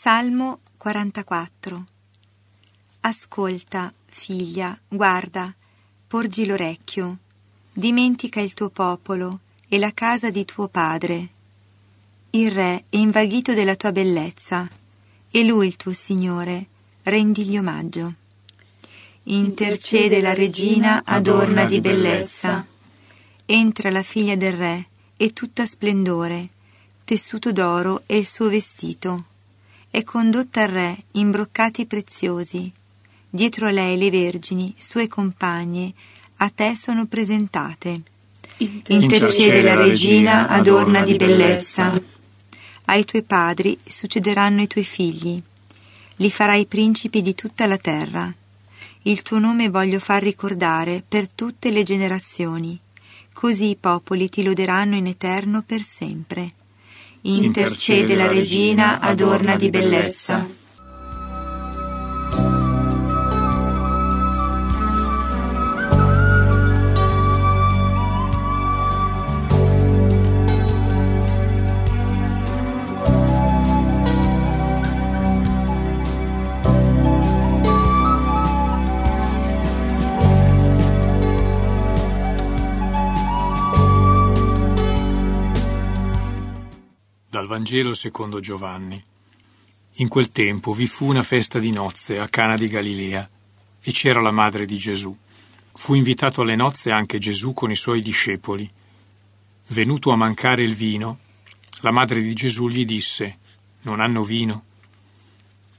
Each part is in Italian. Salmo 44. Ascolta, figlia, guarda, porgi l'orecchio, dimentica il tuo popolo e la casa di tuo padre. Il re è invaghito della tua bellezza, e lui il tuo Signore, rendigli omaggio. Intercede la regina adorna di bellezza. Entra la figlia del re, è tutta splendore, tessuto d'oro è il suo vestito. È condotta al re in broccati preziosi. Dietro a lei le vergini, sue compagne, a te sono presentate. Intercede la regina adorna di bellezza. Ai tuoi padri succederanno i tuoi figli. Li farai principi di tutta la terra. Il tuo nome voglio far ricordare per tutte le generazioni. Così i popoli ti loderanno in eterno per sempre. Intercede la regina adorna di bellezza. Vangelo secondo Giovanni. In quel tempo vi fu una festa di nozze a Cana di Galilea e c'era la madre di Gesù. Fu invitato alle nozze anche Gesù con i suoi discepoli. Venuto a mancare il vino, la madre di Gesù gli disse: «Non hanno vino».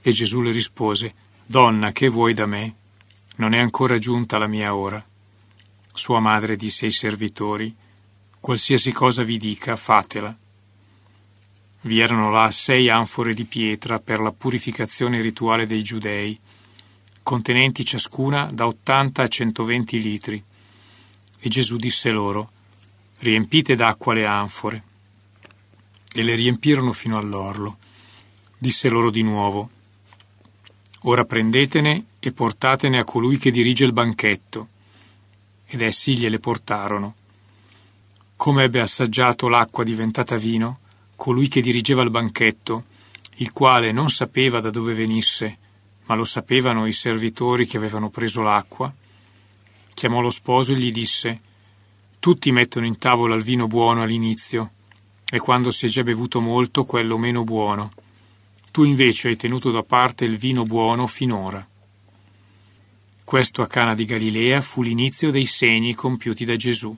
E Gesù le rispose: «Donna, che vuoi da me? Non è ancora giunta la mia ora». Sua madre disse ai servitori: «Qualsiasi cosa vi dica, fatela». Vi erano là 6 anfore di pietra per la purificazione rituale dei giudei, contenenti ciascuna da 80 a 120 litri. E Gesù disse loro: «Riempite d'acqua le anfore». E le riempirono fino all'orlo. Disse loro di nuovo: «Ora prendetene e portatene a colui che dirige il banchetto». Ed essi gliele portarono. Come ebbe assaggiato l'acqua diventata vino, colui che dirigeva il banchetto, il quale non sapeva da dove venisse, ma lo sapevano i servitori che avevano preso l'acqua, chiamò lo sposo e gli disse: «Tutti mettono in tavola il vino buono all'inizio, e quando si è già bevuto molto, quello meno buono. Tu invece hai tenuto da parte il vino buono finora». Questo a Cana di Galilea fu l'inizio dei segni compiuti da Gesù.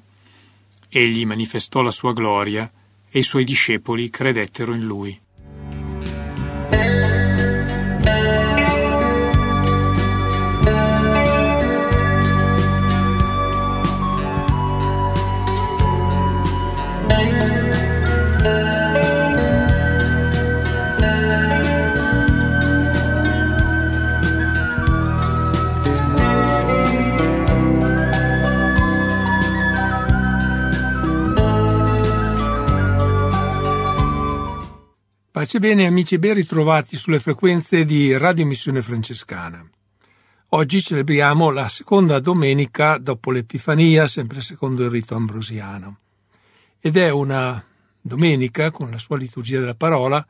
Egli manifestò la sua gloria, e i suoi discepoli credettero in lui. Pace bene, amici e ben ritrovati sulle frequenze di Radio Missione Francescana. Oggi celebriamo la seconda domenica dopo l'Epifania, sempre secondo il rito ambrosiano. Ed è una domenica, con la sua liturgia della parola,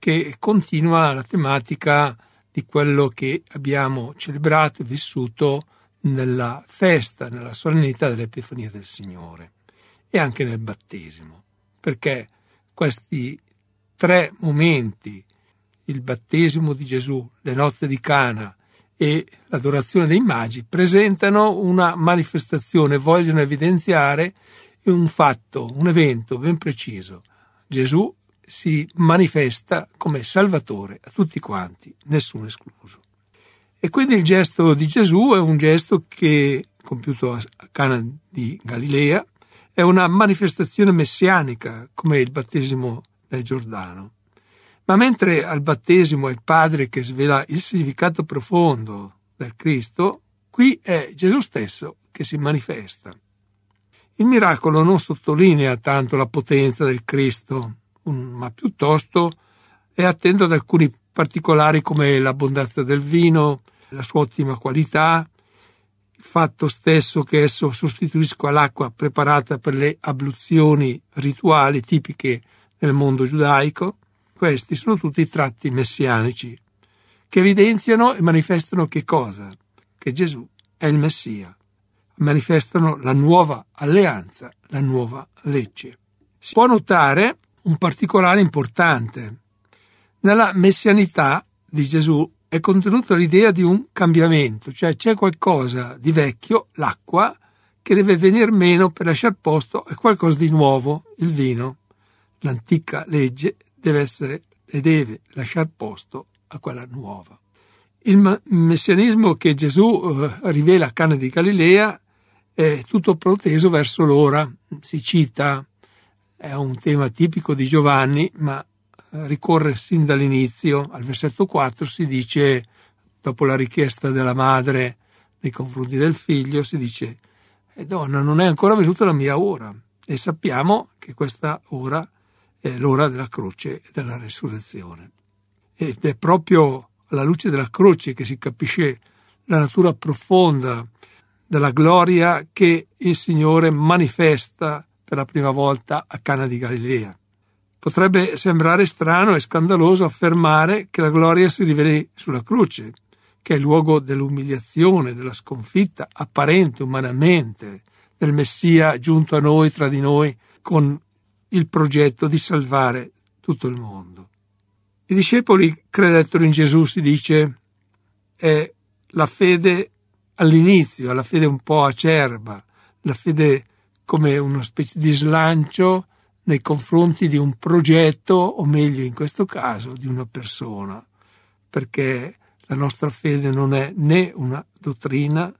che continua la tematica di quello che abbiamo celebrato e vissuto nella festa, nella solennità dell'Epifania del Signore e anche nel battesimo, perché questi 3 momenti, il battesimo di Gesù, le nozze di Cana e l'adorazione dei magi, presentano una manifestazione, vogliono evidenziare un fatto, un evento ben preciso. Gesù si manifesta come Salvatore a tutti quanti, nessuno escluso. E quindi il gesto di Gesù è un gesto che, compiuto a Cana di Galilea, è una manifestazione messianica, come il battesimo nel Giordano. Ma mentre al battesimo è il Padre che svela il significato profondo del Cristo, qui è Gesù stesso che si manifesta. Il miracolo non sottolinea tanto la potenza del Cristo, ma piuttosto è attento ad alcuni particolari come l'abbondanza del vino, la sua ottima qualità, il fatto stesso che esso sostituisca l'acqua preparata per le abluzioni rituali tipiche nel mondo giudaico, Questi sono tutti tratti messianici che evidenziano e manifestano che cosa? Che Gesù è il Messia. Manifestano la nuova alleanza, la nuova legge. Si può notare un particolare importante. Nella messianità di Gesù è contenuta l'idea di un cambiamento, cioè c'è qualcosa di vecchio, l'acqua, che deve venir meno per lasciar posto a qualcosa di nuovo, il vino. L'antica legge deve essere e deve lasciar posto a quella nuova. Il messianismo che Gesù rivela a Cana di Galilea è tutto proteso verso l'ora. Si cita, è un tema tipico di Giovanni, ma ricorre sin dall'inizio. Al versetto 4 si dice, dopo la richiesta della madre nei confronti del figlio, si dice «Donna, non è ancora venuta la mia ora». E sappiamo che questa ora è l'ora della croce e della resurrezione. Ed è proprio alla luce della croce che si capisce la natura profonda della gloria che il Signore manifesta per la prima volta a Cana di Galilea. Potrebbe sembrare strano e scandaloso affermare che la gloria si riveli sulla croce, che è il luogo dell'umiliazione, della sconfitta apparente umanamente del Messia giunto a noi, tra di noi, con il progetto di salvare tutto il mondo. I discepoli credettero in Gesù, si dice, è la fede all'inizio, la fede un po' acerba, la fede come una specie di slancio nei confronti di un progetto, o meglio in questo caso di una persona, perché la nostra fede non è né una dottrina,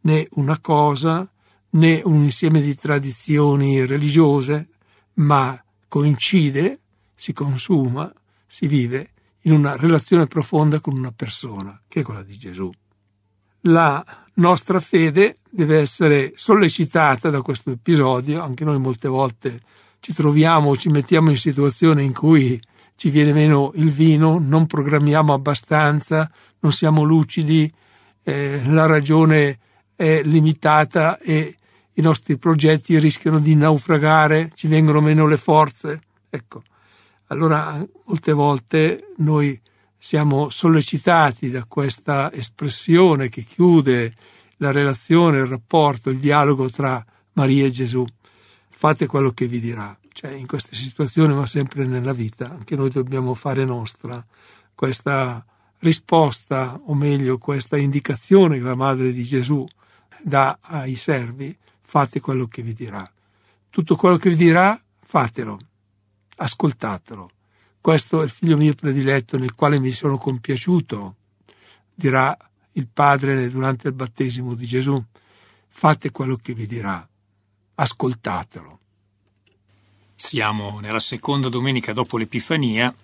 né una cosa, né un insieme di tradizioni religiose, ma coincide, si consuma, si vive in una relazione profonda con una persona, che è quella di Gesù. La nostra fede deve essere sollecitata da questo episodio. Anche noi molte volte ci troviamo, ci mettiamo in situazione in cui ci viene meno il vino, non programmiamo abbastanza, non siamo lucidi, la ragione è limitata e i nostri progetti rischiano di naufragare, ci vengono meno le forze. Ecco. Allora, molte volte noi siamo sollecitati da questa espressione che chiude la relazione, il rapporto, il dialogo tra Maria e Gesù. Fate quello che vi dirà. Cioè, in queste situazioni, ma sempre nella vita, anche noi dobbiamo fare nostra questa risposta, o meglio, questa indicazione che la madre di Gesù dà ai servi. Fate quello che vi dirà. Tutto quello che vi dirà, fatelo. Ascoltatelo. Questo è il figlio mio prediletto nel quale mi sono compiaciuto, dirà il padre durante il battesimo di Gesù. Fate quello che vi dirà, ascoltatelo. Siamo nella seconda domenica dopo l'Epifania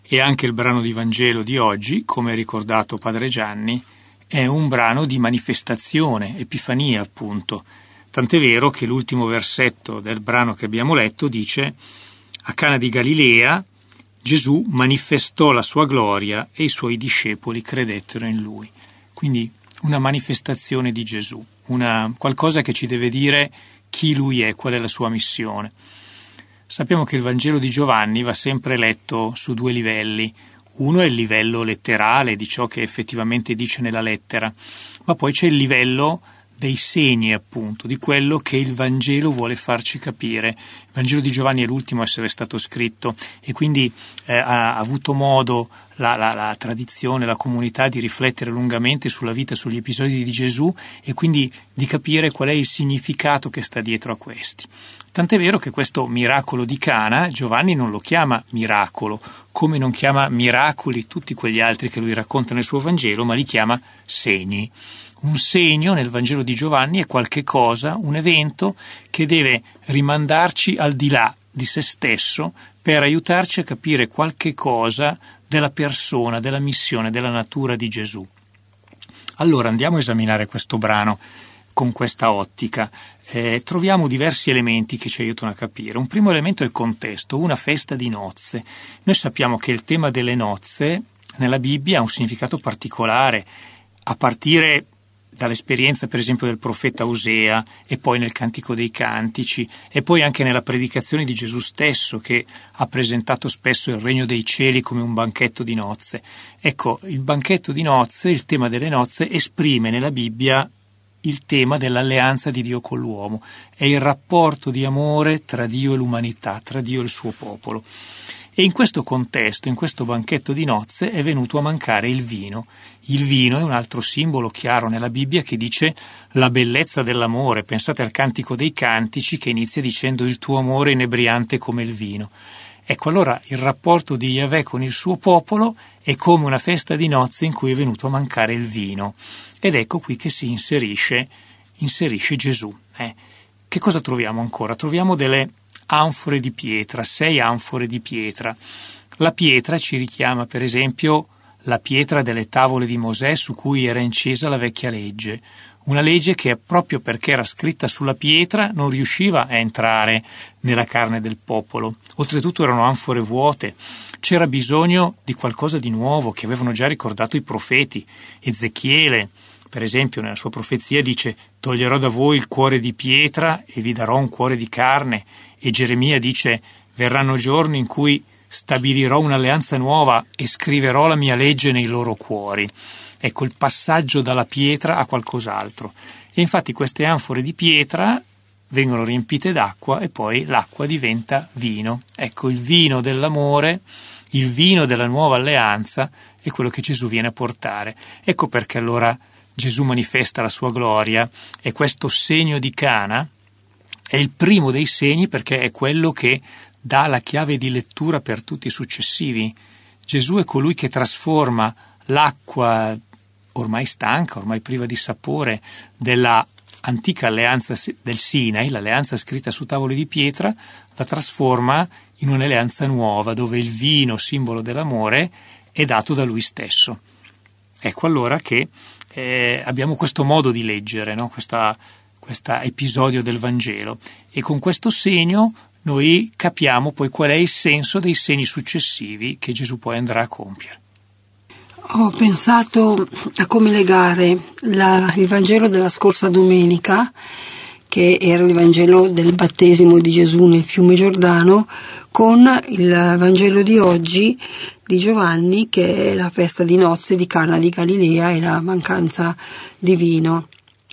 e anche il brano di Vangelo di oggi, come ha ricordato padre Gianni, è un brano di manifestazione, Epifania appunto. Tant'è vero che l'ultimo versetto del brano che abbiamo letto dice: a Cana di Galilea Gesù manifestò la sua gloria e i suoi discepoli credettero in lui. Quindi una manifestazione di Gesù, una qualcosa che ci deve dire chi lui è, qual è la sua missione. Sappiamo che il Vangelo di Giovanni va sempre letto su due livelli. Uno è il livello letterale di ciò che effettivamente dice nella lettera, ma poi c'è il livello dei segni, appunto, di quello che il Vangelo vuole farci capire. Il Vangelo di Giovanni è l'ultimo a essere stato scritto e quindi ha avuto modo la tradizione, la comunità di riflettere lungamente sulla vita, sugli episodi di Gesù e quindi di capire qual è il significato che sta dietro a questi. Tant'è vero che questo miracolo di Cana Giovanni non lo chiama miracolo, come non chiama miracoli tutti quegli altri che lui racconta nel suo Vangelo, ma li chiama segni. Un segno nel Vangelo di Giovanni è qualche cosa, un evento che deve rimandarci al di là di se stesso per aiutarci a capire qualche cosa della persona, della missione, della natura di Gesù. Allora andiamo a esaminare questo brano con questa ottica. Troviamo diversi elementi che ci aiutano a capire. Un primo elemento è il contesto, una festa di nozze. Noi sappiamo che il tema delle nozze nella Bibbia ha un significato particolare, a partire dall'esperienza per esempio del profeta Osea e poi nel Cantico dei Cantici e poi anche nella predicazione di Gesù stesso, che ha presentato spesso il regno dei cieli come un banchetto di nozze. Ecco, il banchetto di nozze, il tema delle nozze, esprime nella Bibbia il tema dell'alleanza di Dio con l'uomo, è il rapporto di amore tra Dio e l'umanità, tra Dio e il suo popolo. E in questo contesto, in questo banchetto di nozze, è venuto a mancare il vino. Il vino è un altro simbolo chiaro nella Bibbia che dice la bellezza dell'amore. Pensate al Cantico dei Cantici che inizia dicendo «Il tuo amore è inebriante come il vino». Ecco, allora il rapporto di Yahweh con il suo popolo è come una festa di nozze in cui è venuto a mancare il vino. Ed ecco qui che si inserisce Gesù. Che cosa troviamo ancora? Troviamo delle anfore di pietra, 6 anfore di pietra. La pietra ci richiama per esempio la pietra delle tavole di Mosè su cui era incisa la vecchia legge, una legge che proprio perché era scritta sulla pietra non riusciva a entrare nella carne del popolo. Oltretutto erano anfore vuote, c'era bisogno di qualcosa di nuovo che avevano già ricordato i profeti. Ezechiele per esempio nella sua profezia dice «Toglierò da voi il cuore di pietra e vi darò un cuore di carne». E Geremia dice «Verranno giorni in cui stabilirò un'alleanza nuova e scriverò la mia legge nei loro cuori». Ecco, il passaggio dalla pietra a qualcos'altro. E infatti queste anfore di pietra vengono riempite d'acqua e poi l'acqua diventa vino. Ecco, il vino dell'amore, il vino della nuova alleanza è quello che Gesù viene a portare. Ecco perché allora Gesù manifesta la sua gloria e questo segno di Cana è il primo dei segni perché è quello che dà la chiave di lettura per tutti i successivi. Gesù è colui che trasforma l'acqua ormai stanca, ormai priva di sapore della antica alleanza del Sinai, l'alleanza scritta su tavole di pietra, la trasforma in un'alleanza nuova dove il vino, simbolo dell'amore, è dato da lui stesso. Ecco allora che abbiamo questo modo di leggere, no? Questo episodio del Vangelo, e con questo segno noi capiamo poi qual è il senso dei segni successivi che Gesù poi andrà a compiere. Ho pensato a come legare il Vangelo della scorsa domenica, che era il Vangelo del battesimo di Gesù nel fiume Giordano, con il Vangelo di oggi di Giovanni, che è la festa di nozze di Cana di Galilea e la mancanza di vino.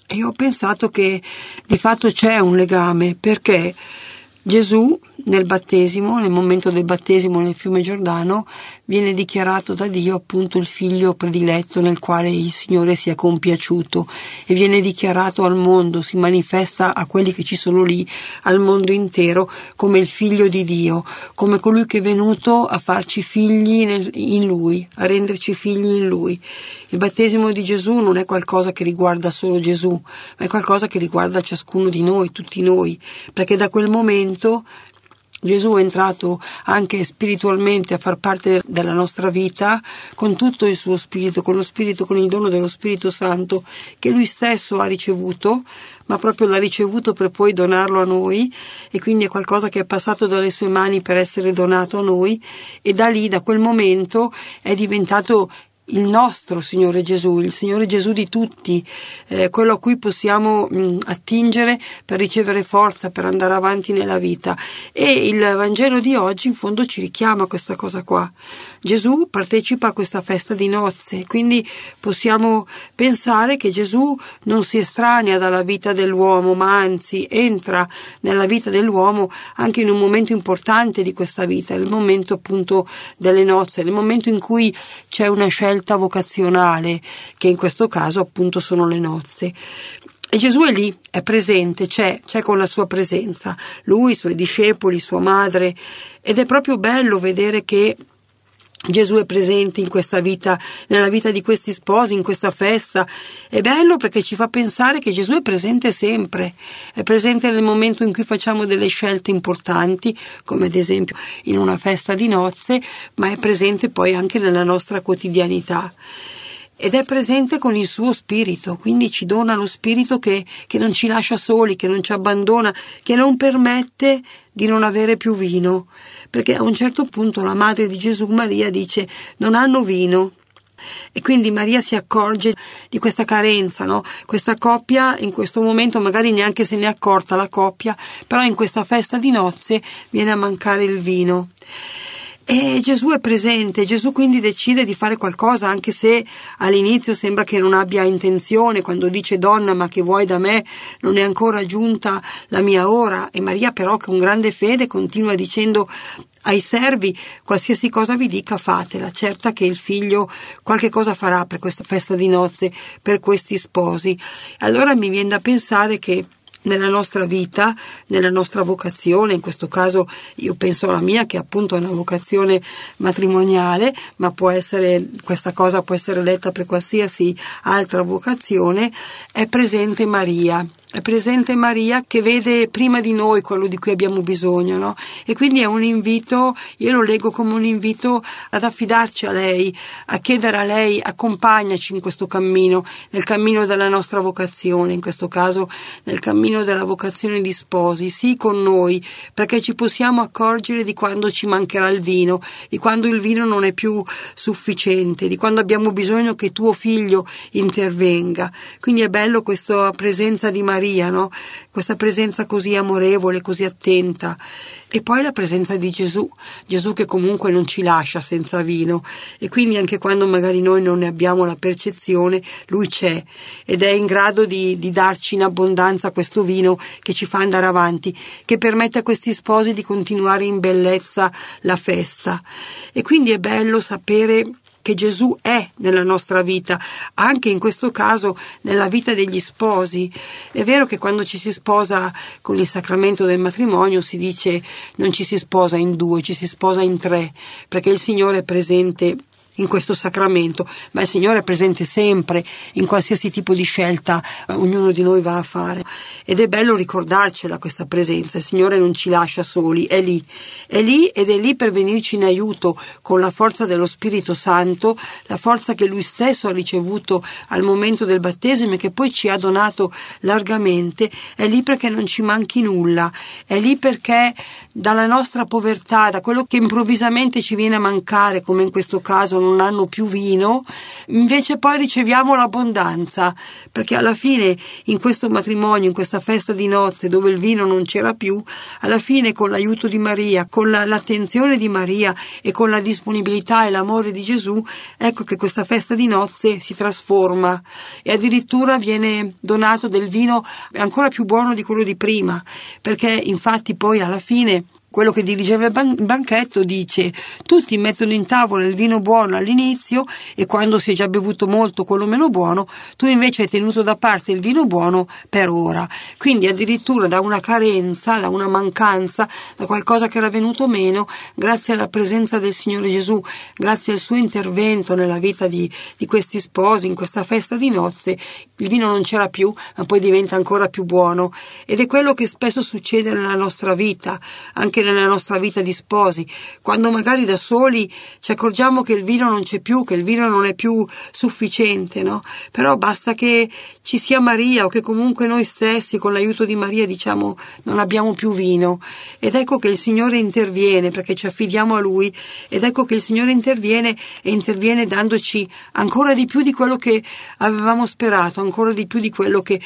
E ho pensato che di fatto c'è un legame, perché Gesù nel battesimo, nel momento del battesimo nel fiume Giordano, viene dichiarato da Dio appunto il figlio prediletto nel quale il Signore si è compiaciuto, e viene dichiarato al mondo, si manifesta a quelli che ci sono lì, al mondo intero, come il figlio di Dio, come colui che è venuto a farci figli in Lui, a renderci figli in Lui. Il battesimo di Gesù non è qualcosa che riguarda solo Gesù, ma è qualcosa che riguarda ciascuno di noi, tutti noi, perché da quel momento Gesù è entrato anche spiritualmente a far parte della nostra vita con tutto il suo spirito, con il dono dello Spirito Santo che lui stesso ha ricevuto, ma proprio l'ha ricevuto per poi donarlo a noi, e quindi è qualcosa che è passato dalle sue mani per essere donato a noi, e da lì, da quel momento, è diventato il nostro Signore Gesù, il Signore Gesù di tutti, quello a cui possiamo attingere per ricevere forza, per andare avanti nella vita. E il Vangelo di oggi in fondo ci richiama questa cosa qua. Gesù partecipa a questa festa di nozze, quindi possiamo pensare che Gesù non si estranea dalla vita dell'uomo, ma anzi entra nella vita dell'uomo anche in un momento importante di questa vita, il momento appunto delle nozze, il momento in cui c'è una scelta vocazionale, che in questo caso appunto sono le nozze. E Gesù è lì, è presente, c'è con la sua presenza, lui, i suoi discepoli, sua madre, ed è proprio bello vedere che Gesù è presente in questa vita, nella vita di questi sposi, in questa festa. È bello perché ci fa pensare che Gesù è presente sempre, è presente nel momento in cui facciamo delle scelte importanti, come ad esempio in una festa di nozze, ma è presente poi anche nella nostra quotidianità. Ed è presente con il suo spirito, quindi ci dona lo spirito che non ci lascia soli, che non ci abbandona, che non permette di non avere più vino, perché a un certo punto la madre di Gesù, Maria, dice: non hanno vino. E quindi Maria si accorge di questa carenza, no? Questa coppia in questo momento magari neanche se ne è accorta la coppia, però in questa festa di nozze viene a mancare il vino. E Gesù è presente, Gesù quindi decide di fare qualcosa, anche se all'inizio sembra che non abbia intenzione, quando dice donna ma che vuoi da me, non è ancora giunta la mia ora. E Maria però con grande fede continua dicendo ai servi: qualsiasi cosa vi dica fatela, certa che il figlio qualche cosa farà per questa festa di nozze, per questi sposi. Allora mi viene da pensare che nella nostra vita, nella nostra vocazione, in questo caso io penso alla mia, che appunto è una vocazione matrimoniale, ma può essere, questa cosa può essere letta per qualsiasi altra vocazione, è presente Maria. È presente Maria che vede prima di noi quello di cui abbiamo bisogno, no? E quindi è un invito, io lo leggo come un invito ad affidarci a lei, a chiedere a lei: accompagnaci in questo cammino, nel cammino della nostra vocazione, in questo caso nel cammino della vocazione di sposi, sì, con noi, perché ci possiamo accorgere di quando ci mancherà il vino, di quando il vino non è più sufficiente, di quando abbiamo bisogno che tuo figlio intervenga. Quindi è bello questa presenza di Maria, no? Questa presenza così amorevole, così attenta. E poi la presenza di Gesù, Gesù che comunque non ci lascia senza vino, e quindi anche quando magari noi non ne abbiamo la percezione, lui c'è ed è in grado di darci in abbondanza questo vino che ci fa andare avanti, che permette a questi sposi di continuare in bellezza la festa. E quindi è bello sapere che Gesù è nella nostra vita, anche in questo caso nella vita degli sposi. È vero che quando ci si sposa con il sacramento del matrimonio si dice non ci si sposa in due, ci si sposa in tre, perché il Signore è presente in questo sacramento, ma il Signore è presente sempre in qualsiasi tipo di scelta ognuno di noi va a fare, ed è bello ricordarcela questa presenza. Il Signore non ci lascia soli, è lì ed è lì per venirci in aiuto con la forza dello Spirito Santo, la forza che Lui stesso ha ricevuto al momento del battesimo e che poi ci ha donato largamente. È lì perché non ci manchi nulla, è lì perché dalla nostra povertà, da quello che improvvisamente ci viene a mancare, come in questo caso non hanno più vino, invece poi riceviamo l'abbondanza, perché alla fine in questo matrimonio, in questa festa di nozze dove il vino non c'era più, alla fine con l'aiuto di Maria, con l'attenzione di Maria e con la disponibilità e l'amore di Gesù, ecco che questa festa di nozze si trasforma e addirittura viene donato del vino ancora più buono di quello di prima, perché infatti poi alla fine quello che dirigeva il banchetto dice: tutti mettono in tavola il vino buono all'inizio e quando si è già bevuto molto quello meno buono, tu invece hai tenuto da parte il vino buono per ora. Quindi addirittura da una carenza, da una mancanza, da qualcosa che era venuto meno, grazie alla presenza del Signore Gesù, grazie al suo intervento nella vita di questi sposi, in questa festa di nozze, il vino non c'era più, ma poi diventa ancora più buono. Ed è quello che spesso succede nella nostra vita, anche nella nostra vita di sposi, quando magari da soli ci accorgiamo che il vino non c'è più, che il vino non è più sufficiente, no? Però basta che ci sia Maria, o che comunque noi stessi con l'aiuto di Maria diciamo non abbiamo più vino, ed ecco che il Signore interviene, perché ci affidiamo a Lui, ed ecco che il Signore interviene, e interviene dandoci ancora di più di quello che avevamo sperato, ancora di più di quello che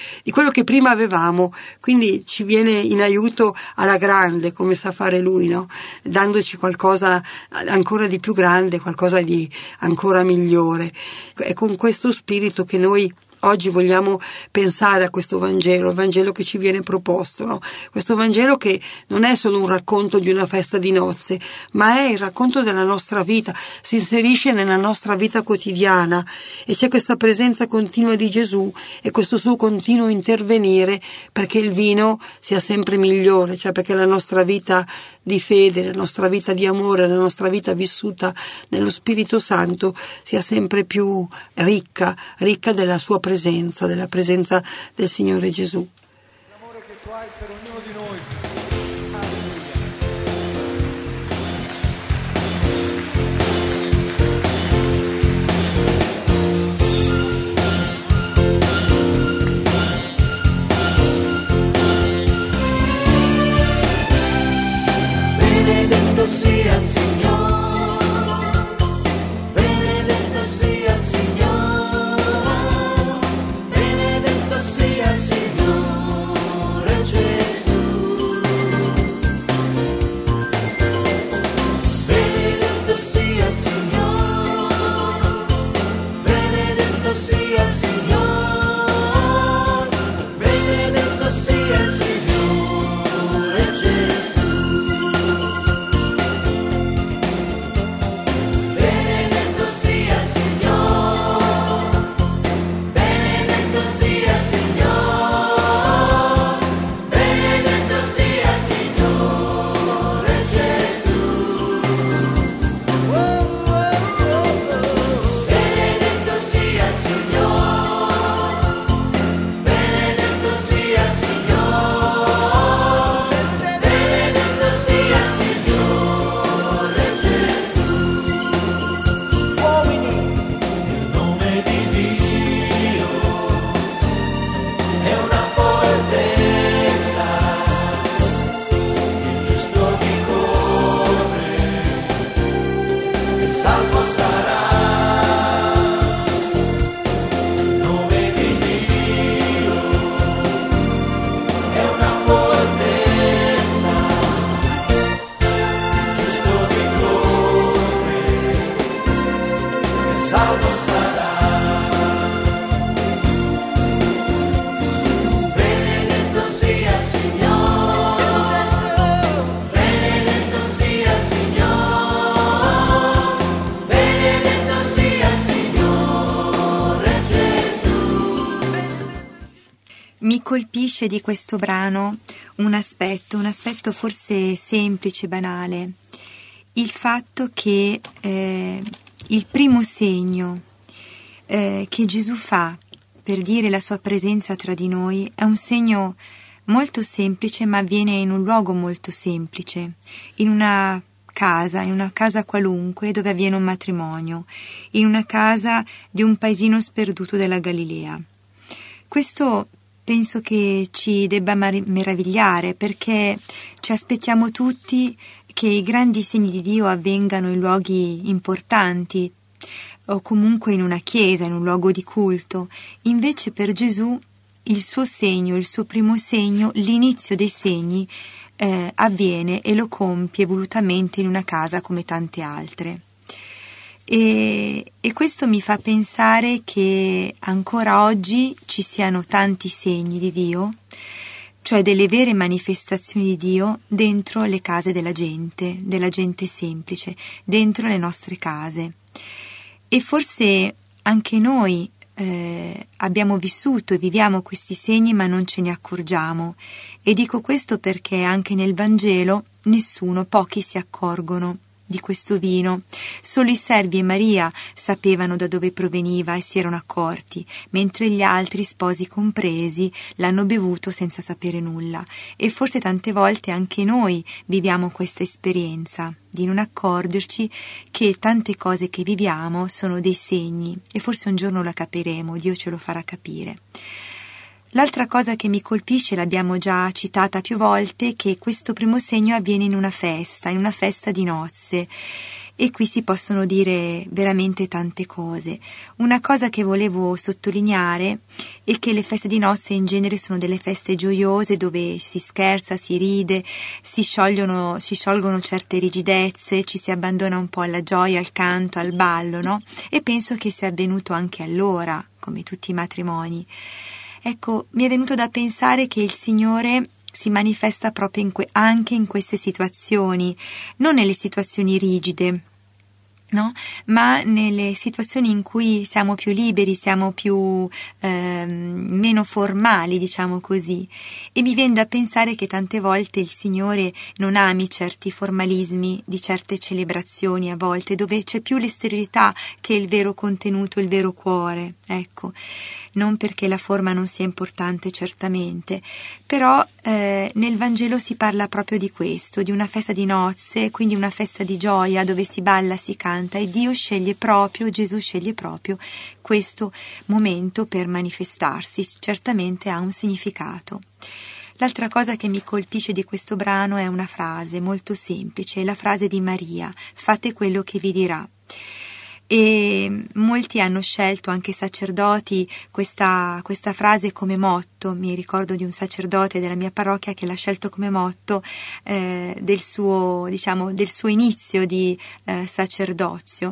prima avevamo. Quindi ci viene in aiuto alla grande, come sa fare Lui, no? Dandoci qualcosa ancora di più grande, qualcosa di ancora migliore. È con questo spirito che noi oggi vogliamo pensare a questo Vangelo, il Vangelo che ci viene proposto, no? Questo Vangelo che non è solo un racconto di una festa di nozze, ma è il racconto della nostra vita, si inserisce nella nostra vita quotidiana, e c'è questa presenza continua di Gesù e questo suo continuo intervenire perché il vino sia sempre migliore, cioè perché la nostra vita di fede, la nostra vita di amore, la nostra vita vissuta nello Spirito Santo sia sempre più ricca della sua presenza, della presenza del Signore Gesù. L'amore che tu hai per ognuno di noi. Alleluia. Benedetto sia il Signore, benedetto sia il Signore. colpisce di questo brano un aspetto forse semplice, banale, il fatto che il primo segno che Gesù fa per dire la sua presenza tra di noi è un segno molto semplice, ma avviene in un luogo molto semplice, in una casa qualunque dove avviene un matrimonio, in una casa di un paesino sperduto della Galilea. Questo penso che ci debba meravigliare, perché ci aspettiamo tutti che i grandi segni di Dio avvengano in luoghi importanti o comunque in una chiesa, in un luogo di culto. Invece per Gesù il suo segno, il suo primo segno, l'inizio dei segni avviene e lo compie volutamente in una casa come tante altre. E questo mi fa pensare che ancora oggi ci siano tanti segni di Dio, cioè delle vere manifestazioni di Dio dentro le case della gente semplice, dentro le nostre case. E forse anche noi abbiamo vissuto e viviamo questi segni, ma non ce ne accorgiamo, e dico questo perché anche nel Vangelo pochi si accorgono di questo vino. Solo i servi e Maria sapevano da dove proveniva e si erano accorti, mentre gli altri, sposi compresi, l'hanno bevuto senza sapere nulla. E forse tante volte anche noi viviamo questa esperienza di non accorgerci che tante cose che viviamo sono dei segni, e forse un giorno la capiremo, Dio ce lo farà capire. L'altra cosa che mi colpisce, l'abbiamo già citata più volte, che questo primo segno avviene in una festa di nozze, e qui si possono dire veramente tante cose. Una cosa che volevo sottolineare è che le feste di nozze in genere sono delle feste gioiose dove si scherza, si ride, si sciolgono certe rigidezze, ci si abbandona un po' alla gioia, al canto, al ballo, no? E penso che sia avvenuto anche allora, come tutti i matrimoni. Ecco, mi è venuto da pensare che il Signore si manifesta proprio anche in queste situazioni, non nelle situazioni rigide, no? Ma nelle situazioni in cui siamo più liberi, siamo più meno formali, diciamo così. E mi viene da pensare che tante volte il Signore non ami certi formalismi di certe celebrazioni, a volte dove c'è più l'esteriorità che il vero contenuto, il vero cuore. Ecco, non perché la forma non sia importante, certamente, però nel Vangelo si parla proprio di questo, di una festa di nozze, quindi una festa di gioia dove si balla, si canta, e Gesù sceglie proprio questo momento per manifestarsi. Certamente ha un significato. L'altra cosa che mi colpisce di questo brano è una frase molto semplice, la frase di Maria: fate quello che vi dirà. E molti hanno scelto, anche sacerdoti, questa frase come motto. Mi ricordo di un sacerdote della mia parrocchia che l'ha scelto come motto del suo inizio di sacerdozio: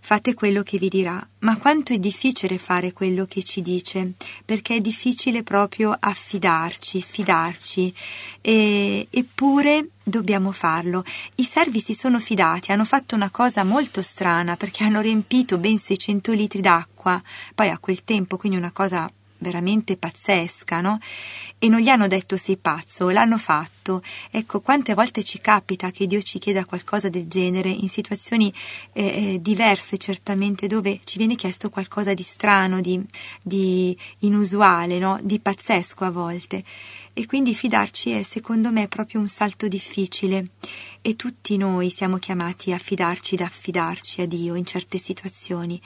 fate quello che vi dirà. Ma quanto è difficile fare quello che ci dice, perché è difficile proprio fidarci, eppure dobbiamo farlo. I servi si sono fidati, hanno fatto una cosa molto strana, perché hanno riempito ben 600 litri d'acqua, poi a quel tempo, quindi una cosa veramente pazzesca, no? E non gli hanno detto sei pazzo, l'hanno fatto. Ecco, quante volte ci capita che Dio ci chieda qualcosa del genere in situazioni diverse, certamente, dove ci viene chiesto qualcosa di strano, di inusuale, no? Di pazzesco a volte. E quindi fidarci è, secondo me, proprio un salto difficile, e tutti noi siamo chiamati a fidarci, ad affidarci a Dio in certe situazioni,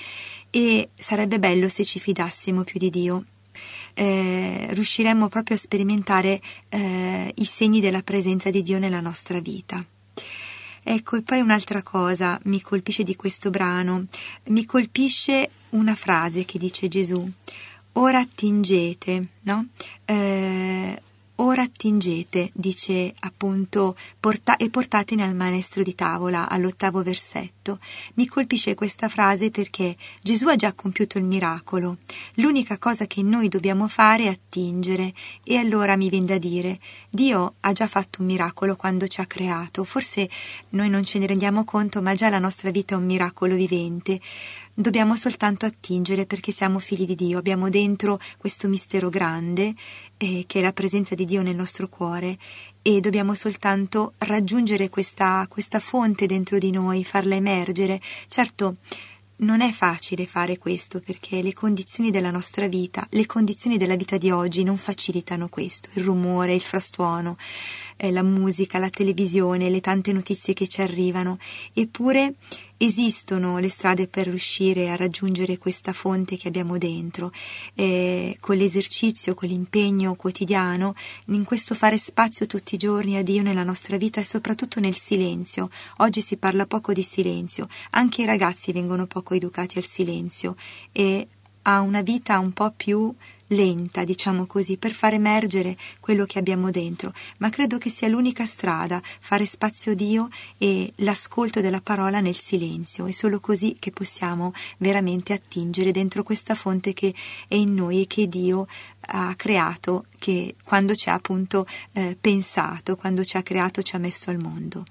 e sarebbe bello se ci fidassimo più di Dio. Riusciremmo proprio a sperimentare i segni della presenza di Dio nella nostra vita. Ecco, e poi un'altra cosa mi colpisce di questo brano, mi colpisce una frase che dice Gesù: ora attingete, no? Ora attingete, dice appunto, portatene al maestro di tavola, all'8° versetto. Mi colpisce questa frase perché Gesù ha già compiuto il miracolo. L'unica cosa che noi dobbiamo fare è attingere. E allora mi viene da dire: Dio ha già fatto un miracolo quando ci ha creato. Forse noi non ce ne rendiamo conto, ma già la nostra vita è un miracolo vivente. dobbiamo soltanto attingere perché siamo figli di Dio, abbiamo dentro questo mistero grande che è la presenza di Dio nel nostro cuore e dobbiamo soltanto raggiungere questa fonte dentro di noi, farla emergere. Certo, non è facile fare questo perché le condizioni della nostra vita, le condizioni della vita di oggi non facilitano questo, il rumore, il frastuono, la musica, la televisione, le tante notizie che ci arrivano, eppure esistono le strade per riuscire a raggiungere questa fonte che abbiamo dentro, con l'esercizio, con l'impegno quotidiano, in questo fare spazio tutti i giorni a Dio nella nostra vita e soprattutto nel silenzio. Oggi si parla poco di silenzio, anche i ragazzi vengono poco educati al silenzio e a una vita un po' più lenta, diciamo così, per far emergere quello che abbiamo dentro, ma credo che sia l'unica strada, fare spazio a Dio e l'ascolto della parola nel silenzio. È solo così che possiamo veramente attingere dentro questa fonte che è in noi e che Dio ha creato, che quando ci ha appunto pensato, quando ci ha creato, ci ha messo al mondo.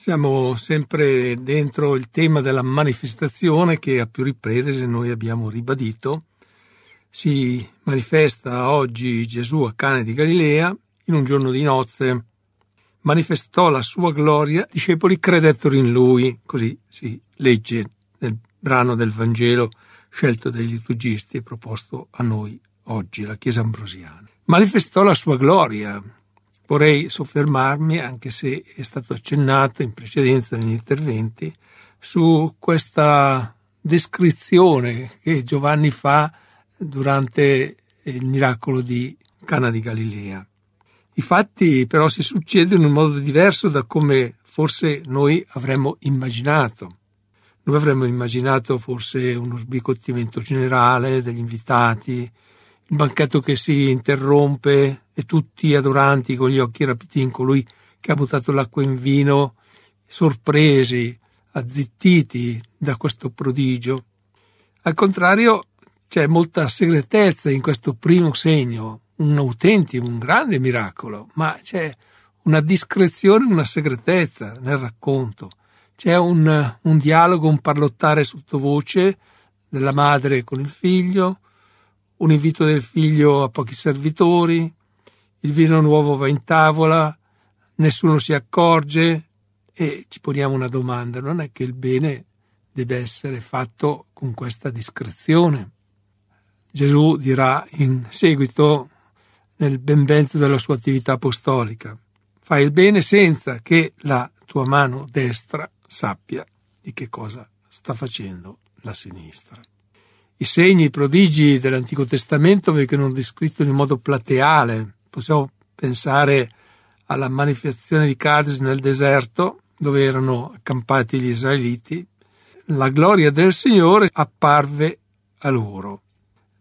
Siamo sempre dentro il tema della manifestazione che a più riprese noi abbiamo ribadito. Si manifesta oggi Gesù a Cana di Galilea in un giorno di nozze. Manifestò la sua gloria, i discepoli credettero in lui. Così si legge nel brano del Vangelo scelto dai liturgisti e proposto a noi oggi, la Chiesa ambrosiana. Manifestò la sua gloria. Vorrei soffermarmi, anche se è stato accennato in precedenza negli interventi, su questa descrizione che Giovanni fa durante il miracolo di Cana di Galilea. I fatti però si succedono in modo diverso da come forse noi avremmo immaginato. Noi avremmo immaginato forse uno sbicottimento generale degli invitati, il banchetto che si interrompe e tutti adoranti con gli occhi rapiti in colui che ha buttato l'acqua in vino, sorpresi, azzittiti da questo prodigio. Al contrario, c'è molta segretezza in questo primo segno, un autentico, un grande miracolo, ma c'è una discrezione, una segretezza nel racconto. C'è un dialogo, un parlottare sottovoce della madre con il figlio, un invito del figlio a pochi servitori, il vino nuovo va in tavola, nessuno si accorge e ci poniamo una domanda: non è che il bene deve essere fatto con questa discrezione? Gesù dirà in seguito, nel benvento della sua attività apostolica: fai il bene senza che la tua mano destra sappia di che cosa sta facendo la sinistra. I segni, i prodigi dell'Antico Testamento vengono descritti in modo plateale. Possiamo pensare alla manifestazione di Cades nel deserto, dove erano accampati gli israeliti. La gloria del Signore apparve a loro.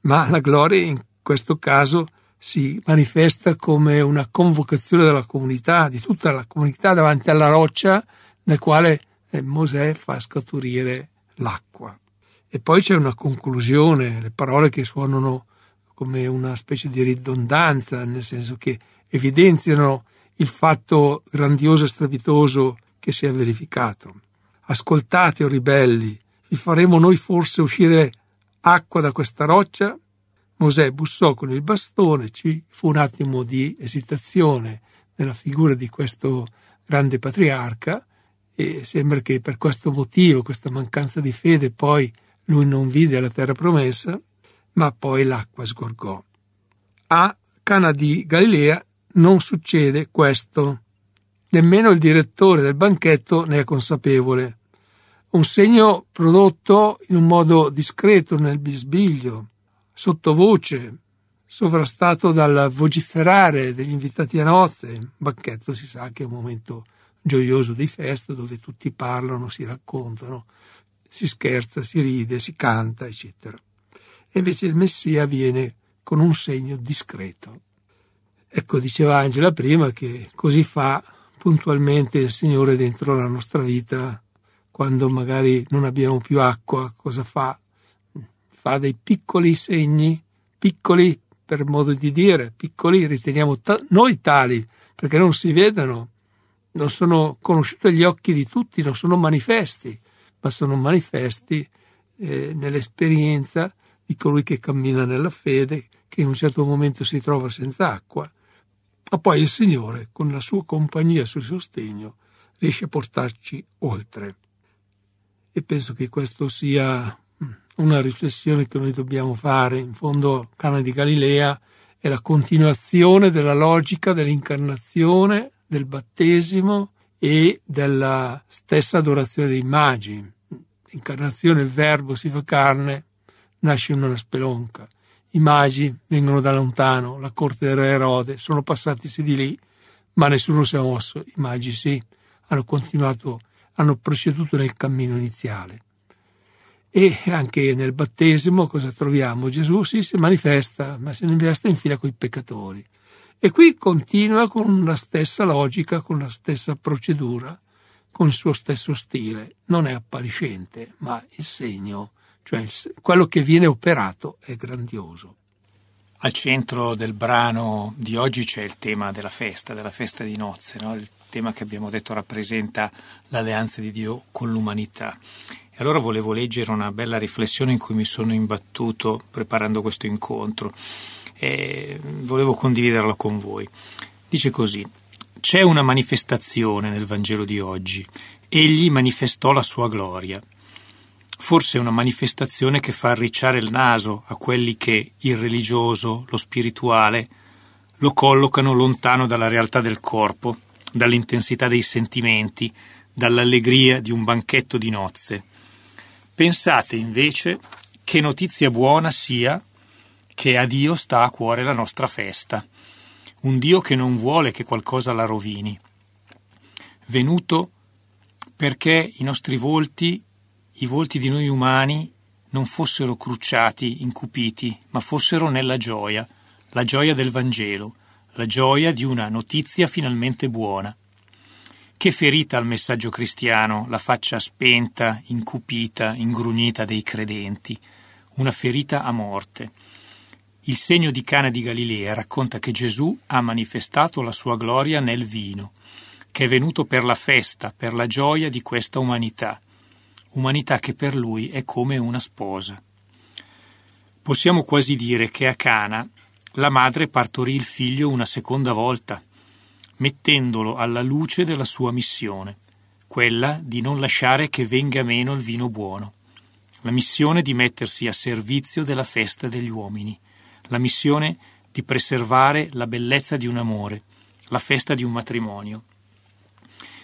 Ma la gloria in questo caso si manifesta come una convocazione della comunità, di tutta la comunità davanti alla roccia nel quale Mosè fa scaturire l'acqua. E poi c'è una conclusione, le parole che suonano come una specie di ridondanza, nel senso che evidenziano il fatto grandioso e strepitoso che si è verificato. Ascoltate, o ribelli, vi faremo noi forse uscire acqua da questa roccia? Mosè bussò con il bastone, ci fu un attimo di esitazione nella figura di questo grande patriarca e sembra che per questo motivo, questa mancanza di fede, poi lui non vide la terra promessa, ma poi l'acqua sgorgò. A Cana di Galilea non succede questo, nemmeno il direttore del banchetto ne è consapevole. Un segno prodotto in un modo discreto, nel bisbiglio, sottovoce, sovrastato dal vociferare degli invitati a nozze. Il banchetto si sa che è un momento gioioso di festa dove tutti parlano, si raccontano, si scherza, si ride, si canta, eccetera. E invece il Messia viene con un segno discreto. Ecco, diceva Angela prima che così fa puntualmente il Signore dentro la nostra vita. Quando magari non abbiamo più acqua, cosa fa? Fa dei piccoli segni, piccoli per modo di dire, piccoli riteniamo noi tali, perché non si vedono, non sono conosciuti agli occhi di tutti, non sono manifesti, ma sono manifesti nell'esperienza di colui che cammina nella fede, che in un certo momento si trova senza acqua, ma poi il Signore, con la sua compagnia e il suo sostegno, riesce a portarci oltre. E penso che questo sia una riflessione che noi dobbiamo fare. In fondo, Cana di Galilea è la continuazione della logica dell'incarnazione, del battesimo e della stessa adorazione dei magi. L'incarnazione, il verbo si fa carne, nasce in una spelonca. I magi vengono da lontano, la corte del re Erode, sono passatisi di lì, ma nessuno si è mosso. I magi sì, hanno continuato, hanno proceduto nel cammino iniziale. E anche nel battesimo cosa troviamo? Gesù si manifesta, ma si manifesta in fila coi peccatori. E qui continua con la stessa logica, con la stessa procedura, con il suo stesso stile. Non è appariscente, ma il segno, cioè quello che viene operato, è grandioso. Al centro del brano di oggi c'è il tema della festa di nozze, no? Il tema che abbiamo detto rappresenta l'alleanza di Dio con l'umanità. E allora volevo leggere una bella riflessione in cui mi sono imbattuto preparando questo incontro e volevo condividerla con voi. Dice così: c'è una manifestazione nel Vangelo di oggi. Egli manifestò la sua gloria. Forse è una manifestazione che fa arricciare il naso a quelli che, il religioso, lo spirituale, lo collocano lontano dalla realtà del corpo, dall'intensità dei sentimenti, dall'allegria di un banchetto di nozze. Pensate invece che notizia buona sia che a Dio sta a cuore la nostra festa, un Dio che non vuole che qualcosa la rovini, venuto perché i nostri volti, i volti di noi umani, non fossero cruciati, incupiti, ma fossero nella gioia, la gioia del Vangelo, la gioia di una notizia finalmente buona. Che ferita al messaggio cristiano la faccia spenta, incupita, ingrugnita dei credenti, una ferita a morte. Il segno di Cana di Galilea racconta che Gesù ha manifestato la sua gloria nel vino, che è venuto per la festa, per la gioia di questa umanità, umanità che per lui è come una sposa. Possiamo quasi dire che a Cana la madre partorì il figlio una seconda volta, mettendolo alla luce della sua missione, quella di non lasciare che venga meno il vino buono, la missione di mettersi a servizio della festa degli uomini, la missione di preservare la bellezza di un amore, la festa di un matrimonio.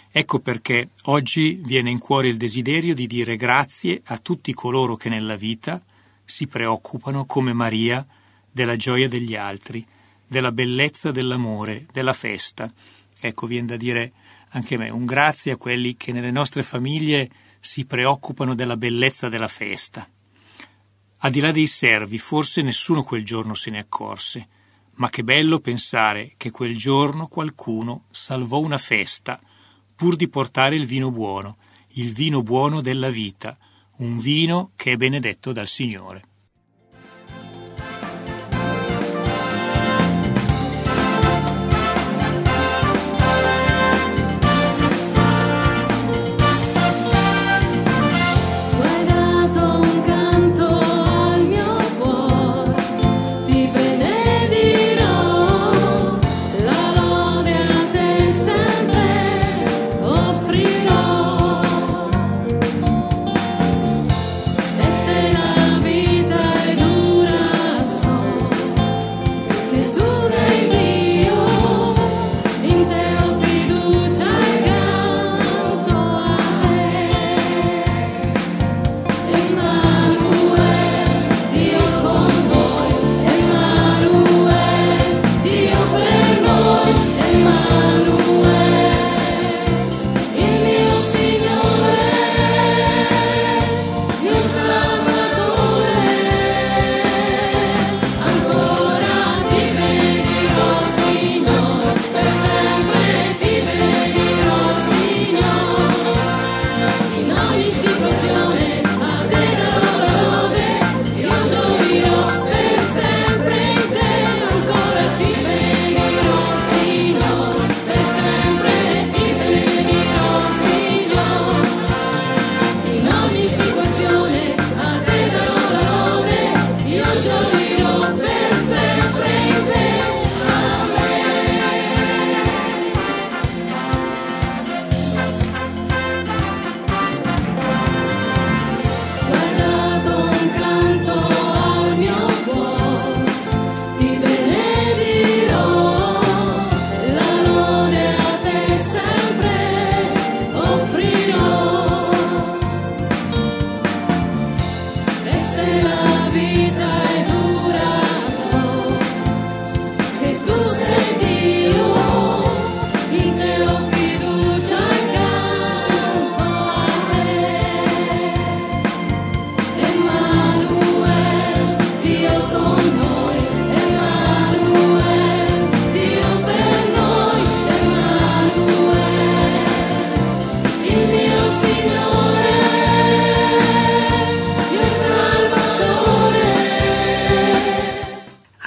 Ecco perché oggi viene in cuore il desiderio di dire grazie a tutti coloro che nella vita si preoccupano, come Maria, della gioia degli altri, della bellezza dell'amore, della festa. Ecco, viene da dire anche a me un grazie a quelli che nelle nostre famiglie si preoccupano della bellezza della festa. Al di là dei servi, forse nessuno quel giorno se ne accorse, ma che bello pensare che quel giorno qualcuno salvò una festa pur di portare il vino buono della vita, un vino che è benedetto dal Signore. Vita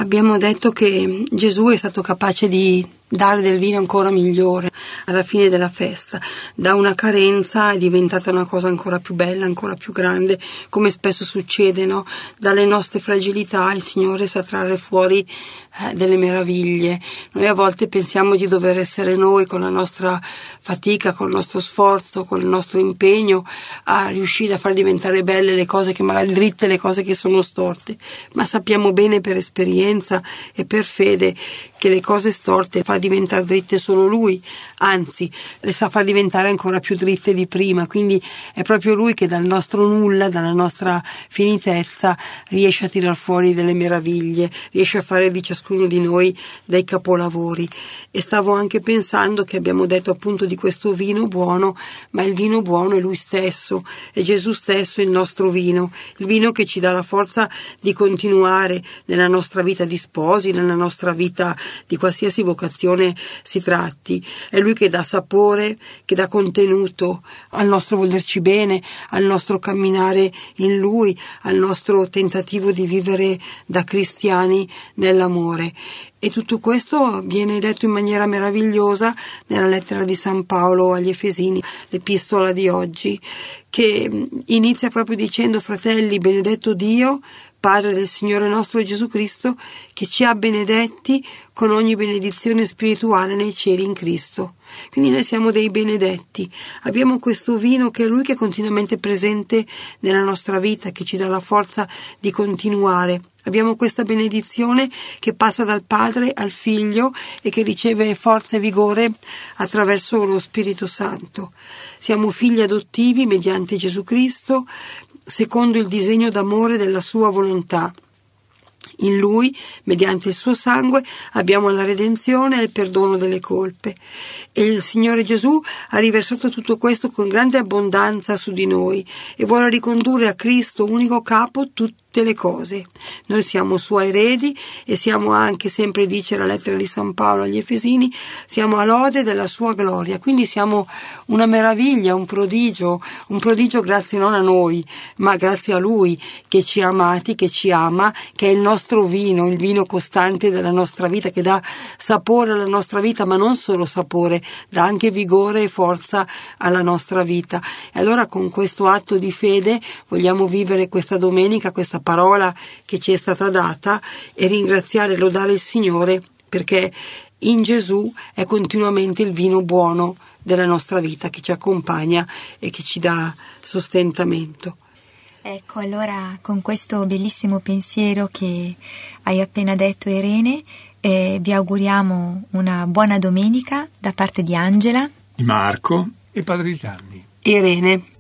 Abbiamo detto che Gesù è stato capace di dare del vino ancora migliore alla fine della festa. Da una carenza è diventata una cosa ancora più bella, ancora più grande, come spesso succede, no? Dalle nostre fragilità il Signore sa trarre fuori delle meraviglie. Noi a volte pensiamo di dover essere noi, con la nostra fatica, col nostro sforzo, col nostro impegno, a riuscire a far diventare belle le cose che magari dritte, le cose che sono storte, ma sappiamo bene per esperienza e per fede che le cose storte fa diventare dritte solo lui, anzi le sa far diventare ancora più dritte di prima. Quindi è proprio lui che dal nostro nulla, dalla nostra finitezza, riesce a tirar fuori delle meraviglie, riesce a fare di ciascuno di noi dei capolavori. E stavo anche pensando che abbiamo detto appunto di questo vino buono, ma il vino buono è lui stesso, è Gesù stesso il nostro vino, il vino che ci dà la forza di continuare nella nostra vita di sposi, nella nostra vita di qualsiasi vocazione si tratti. È lui che dà sapore, che dà contenuto al nostro volerci bene, al nostro camminare in lui, al nostro tentativo di vivere da cristiani nell'amore. E tutto questo viene detto in maniera meravigliosa nella lettera di San Paolo agli Efesini, l'epistola di oggi, che inizia proprio dicendo: fratelli, benedetto Dio, Padre del Signore nostro Gesù Cristo, che ci ha benedetti con ogni benedizione spirituale nei cieli in Cristo. Quindi noi siamo dei benedetti, abbiamo questo vino che è lui, che è continuamente presente nella nostra vita, che ci dà la forza di continuare. Abbiamo questa benedizione che passa dal Padre al Figlio e che riceve forza e vigore attraverso lo Spirito Santo. Siamo figli adottivi mediante Gesù Cristo, secondo il disegno d'amore della sua volontà. In lui, mediante il suo sangue, abbiamo la redenzione e il perdono delle colpe. E il Signore Gesù ha riversato tutto questo con grande abbondanza su di noi e vuole ricondurre a Cristo, unico capo, tutte le cose. Noi siamo suoi eredi e siamo anche, sempre dice la lettera di San Paolo agli Efesini, siamo a lode della sua gloria. Quindi siamo una meraviglia, un prodigio grazie non a noi, ma grazie a lui che ci ha amati, che ci ama, che è il nostro vino, il vino costante della nostra vita, che dà sapore alla nostra vita, ma non solo sapore, dà anche vigore e forza alla nostra vita. E allora con questo atto di fede vogliamo vivere questa domenica, questa parola che ci è stata data, e ringraziare e lodare il Signore, perché in Gesù è continuamente il vino buono della nostra vita, che ci accompagna e che ci dà sostentamento. Ecco, allora con questo bellissimo pensiero che hai appena detto, Irene, vi auguriamo una buona domenica da parte di Angela, di Marco e Padre Gianni. Irene.